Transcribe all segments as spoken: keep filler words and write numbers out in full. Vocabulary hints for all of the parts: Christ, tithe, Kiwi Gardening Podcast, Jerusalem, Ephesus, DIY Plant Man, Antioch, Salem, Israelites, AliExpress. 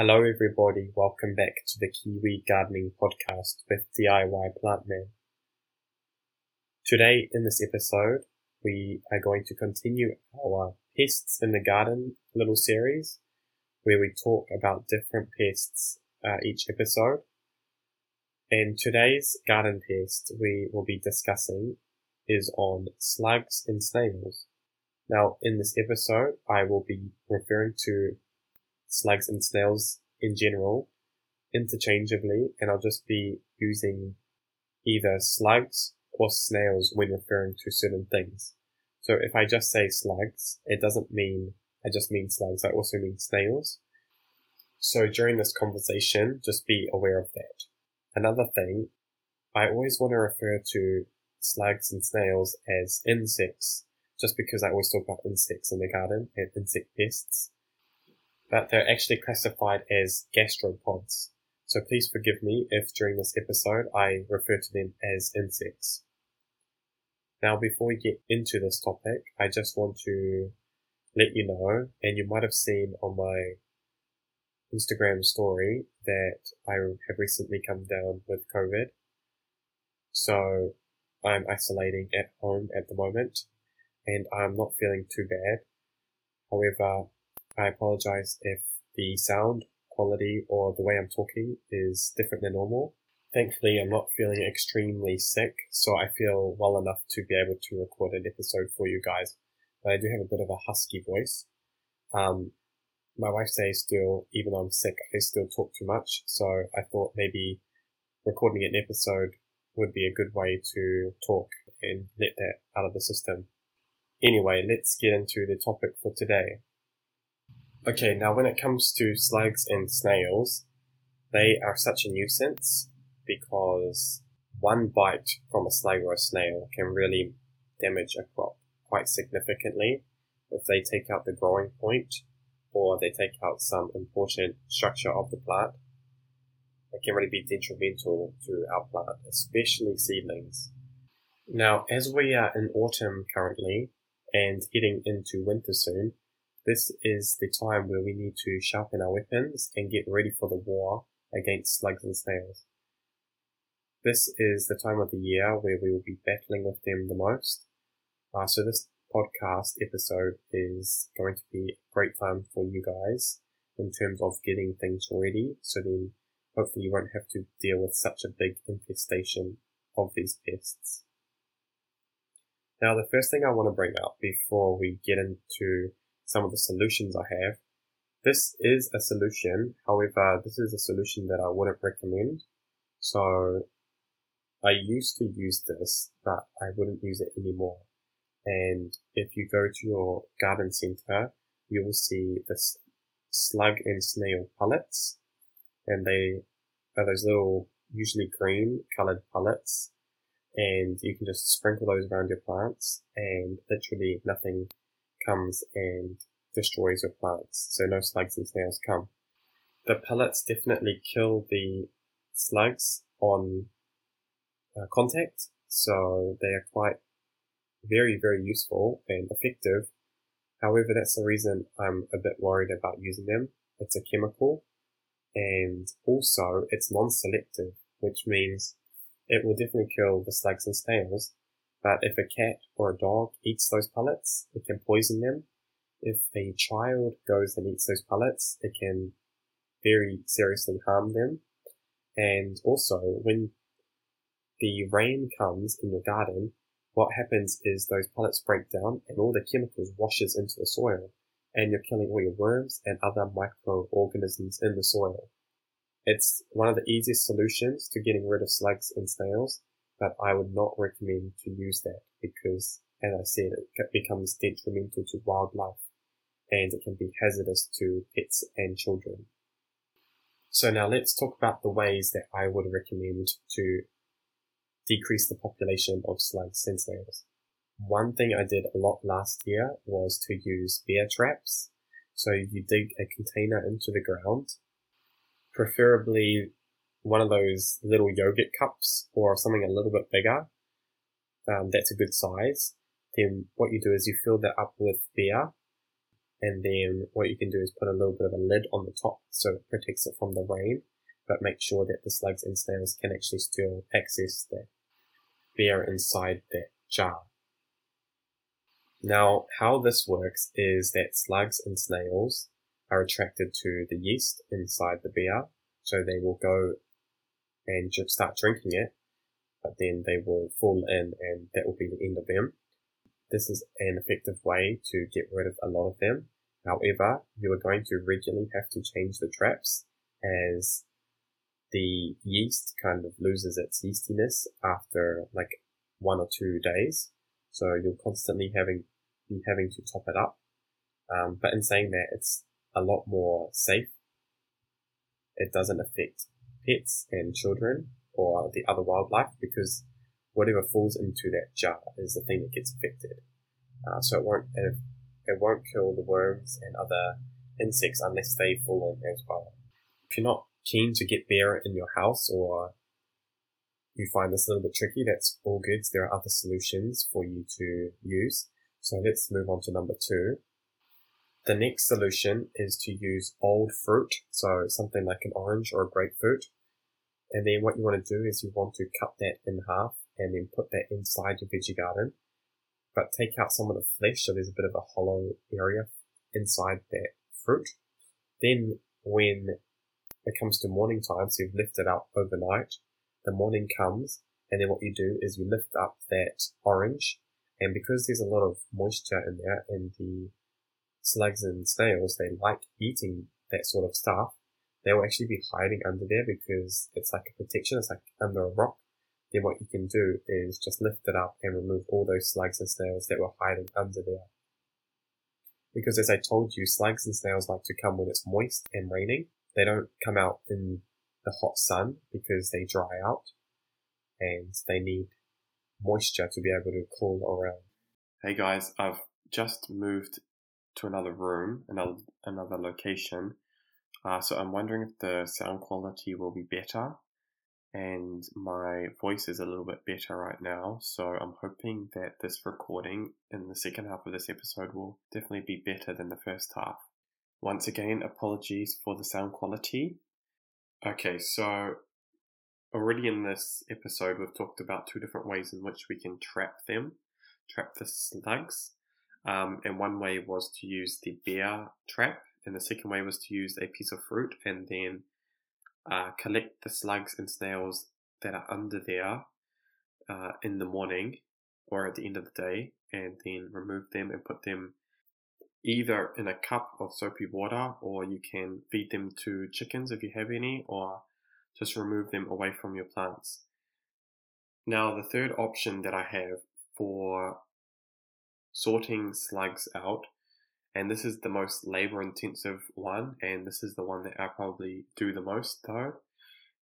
Hello everybody, welcome back to the Kiwi Gardening Podcast with D I Y Plant Man. Today in this episode, we are going to continue our Pests in the Garden little series, where we talk about different pests uh, each episode. And today's garden pest we will be discussing is on slugs and snails. Now in this episode, I will be referring to slugs and snails in general interchangeably, and I'll just be using either slugs or snails when referring to certain things. So if I just say slugs, it doesn't mean I just mean slugs, I also mean snails. So during this conversation, just be aware of that. Another thing, I always want to refer to slugs and snails as insects, just because I always talk about insects in the garden and insect pests. But they're actually classified as gastropods. So please forgive me if during this episode I refer to them as insects. Now before we get into this topic, I just want to let you know, and you might have seen on my Instagram story that I have recently come down with COVID. So I'm isolating at home at the moment and I'm not feeling too bad. However, I apologize if the sound quality or the way I'm talking is different than normal. Thankfully, I'm not feeling extremely sick, so I feel well enough to be able to record an episode for you guys. But I do have a bit of a husky voice. Um, my wife says still, even though I'm sick, I still talk too much. So I thought maybe recording an episode would be a good way to talk and let that out of the system. Anyway, let's get into the topic for today. Okay, now when it comes to slugs and snails, they are such a nuisance because one bite from a slug or a snail can really damage a crop quite significantly if they take out the growing point or they take out some important structure of the plant. It can really be detrimental to our plant, especially seedlings. Now, as we are in autumn currently and heading into winter soon, this is the time where we need to sharpen our weapons and get ready for the war against slugs and snails. This is the time of the year where we will be battling with them the most. Uh, so this podcast episode is going to be a great time for you guys in terms of getting things ready. So then hopefully you won't have to deal with such a big infestation of these pests. Now the first thing I want to bring up before we get into some of the solutions I have. This is a solution, however, this is a solution that I wouldn't recommend. So I used to use this, but I wouldn't use it anymore. And if you go to your garden centre, you will see this slug and snail pellets. And they are those little, usually green coloured pellets. And you can just sprinkle those around your plants and literally nothing comes and destroys your plants, so no slugs and snails come. The pellets definitely kill the slugs on uh, contact, so they are quite very, very useful and effective. However, that's the reason I'm a bit worried about using them. It's a chemical, and also it's non-selective, which means it will definitely kill the slugs and snails. But if a cat or a dog eats those pellets, it can poison them. If a child goes and eats those pellets, it can very seriously harm them. And also, when the rain comes in your garden, what happens is those pellets break down and all the chemicals washes into the soil. And you're killing all your worms and other microorganisms in the soil. It's one of the easiest solutions to getting rid of slugs and snails. But I would not recommend to use that because, as I said, it becomes detrimental to wildlife and it can be hazardous to pets and children. So now let's talk about the ways that I would recommend to decrease the population of slugs and snails. One thing I did a lot last year was to use bear traps. So you dig a container into the ground, preferably one of those little yogurt cups or something a little bit bigger, um, that's a good size. Then what you do is you fill that up with beer And then what you can do is put a little bit of a lid on the top so it protects it from the rain, but make sure that the slugs and snails can actually still access that bear inside that jar. Now, how this works is that slugs and snails are attracted to the yeast inside the beer, so they will go and start drinking it, but then they will fall in and that will be the end of them. This is an effective way to get rid of a lot of them. However, you are going to regularly have to change the traps as the yeast kind of loses its yeastiness after like one or two days. So you'll constantly having be having to top it up. Um, but in saying that, it's a lot more safe. It doesn't affect pets and children or the other wildlife because whatever falls into that jar is the thing that gets affected. Uh, so it won't it won't kill the worms and other insects unless they fall in as well. If you're not keen to get bear in your house or you find this a little bit tricky, that's all good. There are other solutions for you to use. So let's move on to number two. The next solution is to use old fruit, so something like an orange or a grapefruit. And then what you want to do is you want to cut that in half and then put that inside your veggie garden. But take out some of the flesh, so there's a bit of a hollow area inside that fruit. Then when it comes to morning time, so you've left it out overnight, the morning comes, and then what you do is you lift up that orange, and because there's a lot of moisture in there, and the slugs and snails, they like eating that sort of stuff, they will actually be hiding under there because it's like a protection, it's like under a rock. Then what you can do is just lift it up and remove all those slugs and snails that were hiding under there. Because as I told you, slugs and snails like to come when it's moist and raining. They don't come out in the hot sun because they dry out and they need moisture to be able to crawl around. Hey guys, I've just moved to another room, another another location. Uh, so I'm wondering if the sound quality will be better, and my voice is a little bit better right now, so I'm hoping that this recording in the second half of this episode will definitely be better than the first half. Once again, apologies for the sound quality. Okay, so already in this episode we've talked about two different ways in which we can trap them, trap the slugs, um, and one way was to use the bear trap, and the second way was to use a piece of fruit and then Uh, collect the slugs and snails that are under there uh, in the morning or at the end of the day, and then remove them and put them either in a cup of soapy water, or you can feed them to chickens if you have any, or just remove them away from your plants. Now, the third option that I have for sorting slugs out, and this is the most labor-intensive one, and this is the one that I probably do the most though,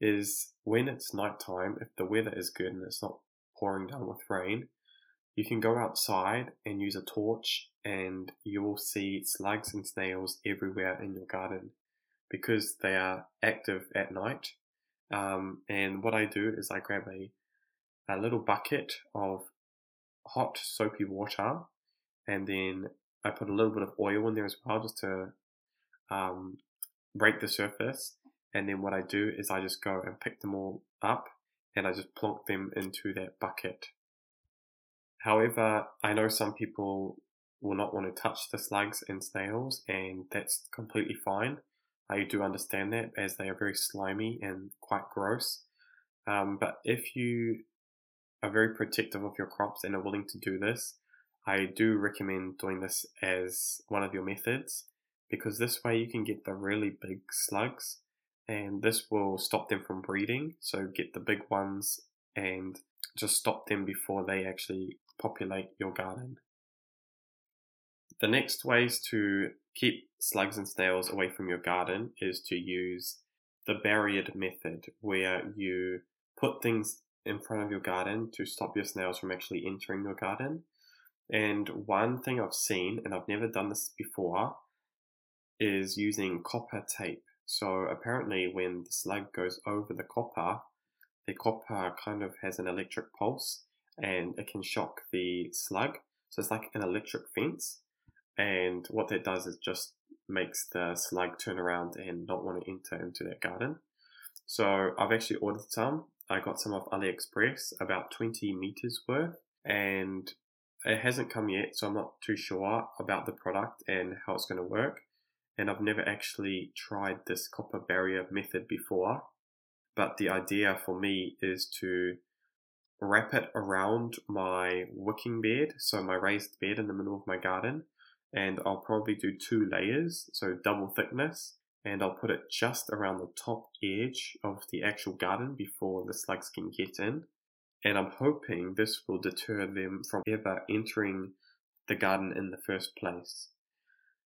is when it's nighttime, if the weather is good and it's not pouring down with rain, you can go outside and use a torch and you will see slugs and snails everywhere in your garden because they are active at night. Um, and what I do is I grab a, a little bucket of hot soapy water, and then I put a little bit of oil in there as well just to um, break the surface, and then what I do is I just go and pick them all up and I just plonk them into that bucket. However, I know some people will not want to touch the slugs and snails, and that's completely fine. I do understand that as they are very slimy and quite gross. Um, but if you are very protective of your crops and are willing to do this, I do recommend doing this as one of your methods, because this way you can get the really big slugs and this will stop them from breeding. So get the big ones and just stop them before they actually populate your garden. The next ways to keep slugs and snails away from your garden is to use the barriered method, where you put things in front of your garden to stop your snails from actually entering your garden. And one thing I've seen, and I've never done this before, is using copper tape. So apparently when the slug goes over the copper, the copper kind of has an electric pulse and it can shock the slug. So it's like an electric fence. And what that does is just makes the slug turn around and not want to enter into that garden. So I've actually ordered some. I got some off AliExpress, about twenty meters worth, and it hasn't come yet, so I'm not too sure about the product and how it's going to work. And I've never actually tried this copper barrier method before, but the idea for me is to wrap it around my wicking bed, so my raised bed in the middle of my garden, and I'll probably do two layers, so double thickness, and I'll put it just around the top edge of the actual garden before the slugs can get in. And I'm hoping this will deter them from ever entering the garden in the first place.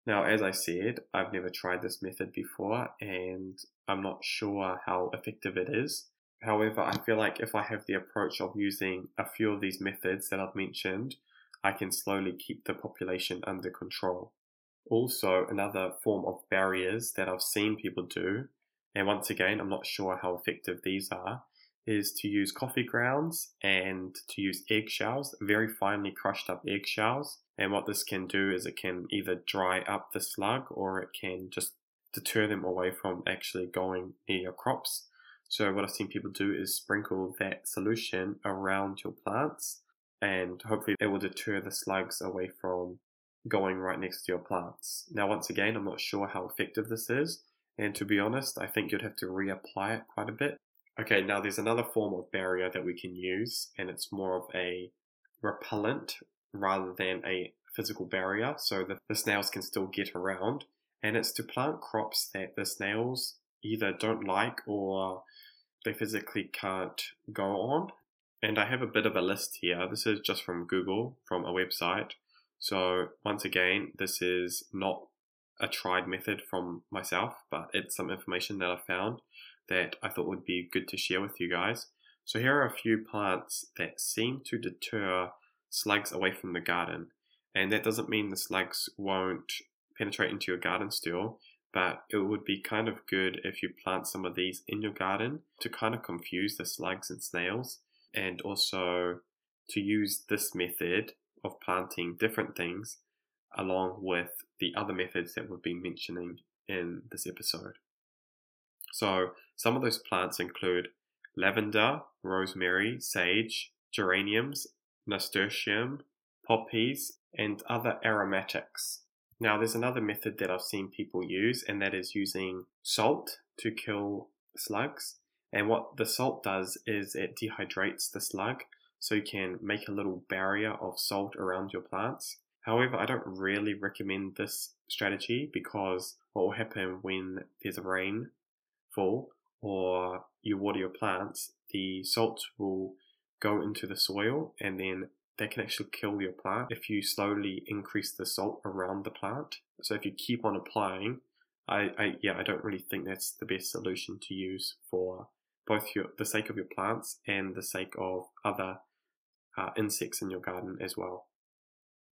Now, as I said, I've never tried this method before, and I'm not sure how effective it is. However, I feel like if I have the approach of using a few of these methods that I've mentioned, I can slowly keep the population under control. Also, another form of barriers that I've seen people do, and once again, I'm not sure how effective these are, is to use coffee grounds and to use eggshells, very finely crushed up eggshells. And what this can do is it can either dry up the slug or it can just deter them away from actually going near your crops. So what I've seen people do is sprinkle that solution around your plants, and hopefully it will deter the slugs away from going right next to your plants. Now, once again, I'm not sure how effective this is, and to be honest, I think you'd have to reapply it quite a bit. Okay, now there's another form of barrier that we can use, and it's more of a repellent rather than a physical barrier, so that the snails can still get around, and it's to plant crops that the snails either don't like or they physically can't go on. And I have a bit of a list here. This is just from Google, from a website. So once again, this is not a tried method from myself, but it's some information that I found that I thought would be good to share with you guys. So here are a few plants that seem to deter slugs away from the garden. And that doesn't mean the slugs won't penetrate into your garden still, but it would be kind of good if you plant some of these in your garden to kind of confuse the slugs and snails, and also to use this method of planting different things along with the other methods that we've been mentioning in this episode. So some of those plants include lavender, rosemary, sage, geraniums, nasturtium, poppies, and other aromatics. Now, there's another method that I've seen people use, and that is using salt to kill slugs. And what the salt does is it dehydrates the slug, so you can make a little barrier of salt around your plants. However, I don't really recommend this strategy, because what will happen when there's a rain full or you water your plants, the salt will go into the soil, and then that can actually kill your plant if you slowly increase the salt around the plant. So if you keep on applying, I, I yeah I don't really think that's the best solution to use for both your, the sake of your plants and the sake of other uh, insects in your garden as well.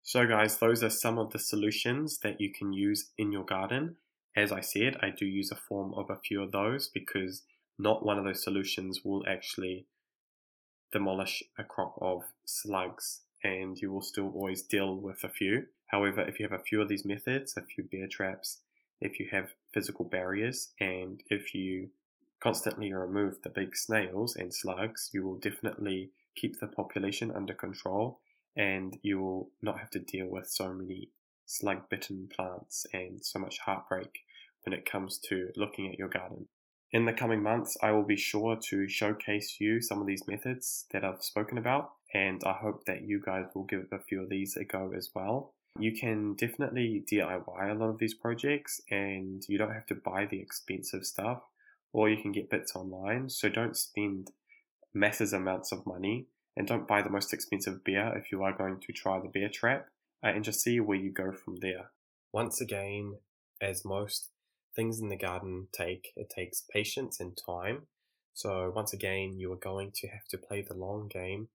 So guys, those are some of the solutions that you can use in your garden. As I said, I do use a form of a few of those, because not one of those solutions will actually demolish a crop of slugs, and you will still always deal with a few. However, if you have a few of these methods, a few bear traps, if you have physical barriers, and if you constantly remove the big snails and slugs, you will definitely keep the population under control, and you will not have to deal with so many slug-bitten plants and so much heartbreak when it comes to looking at your garden. In the coming months, I will be sure to showcase you some of these methods that I've spoken about, and I hope that you guys will give a few of these a go as well. You can definitely D I Y a lot of these projects, and you don't have to buy the expensive stuff, or you can get bits online, so don't spend massive amounts of money, and don't buy the most expensive bear if you are going to try the bear trap. Uh, and just see where you go from there. Once again, as most things in the garden take, it takes patience and time. So once again, you are going to have to play the long game.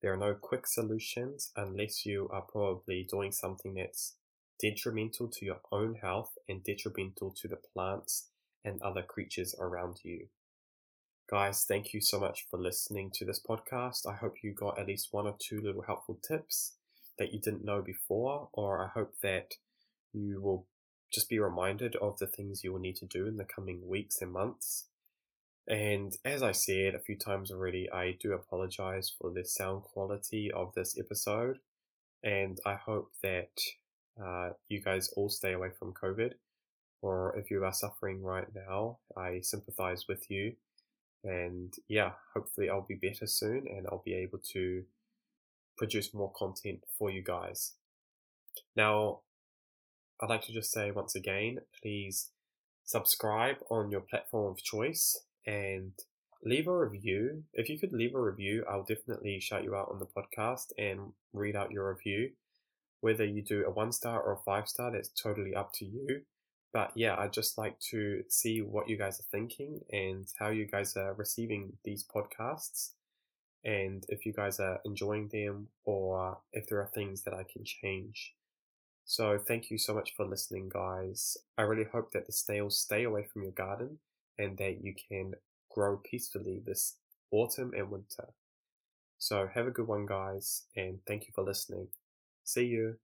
There are no quick solutions unless you are probably doing something that's detrimental to your own health and detrimental to the plants and other creatures around you. Guys, thank you so much for listening to this podcast. I hope you got at least one or two little helpful tips that you didn't know before, or I hope that You will just be reminded of the things you will need to do in the coming weeks and months. And as I said a few times already, I do apologize for the sound quality of this episode. And I hope that uh, you guys all stay away from COVID. Or if you are suffering right now, I sympathize with you. And yeah, hopefully I'll be better soon and I'll be able to produce more content for you guys. Now, I'd like to just say once again, please subscribe on your platform of choice and leave a review. If you could leave a review, I'll definitely shout you out on the podcast and read out your review. Whether you do a one star or a five star, that's totally up to you. But yeah, I'd just like to see what you guys are thinking and how you guys are receiving these podcasts. And if you guys are enjoying them or if there are things that I can change. So thank you so much for listening, guys. I really hope that the snails stay away from your garden and that you can grow peacefully this autumn and winter. So have a good one, guys, and thank you for listening. See you.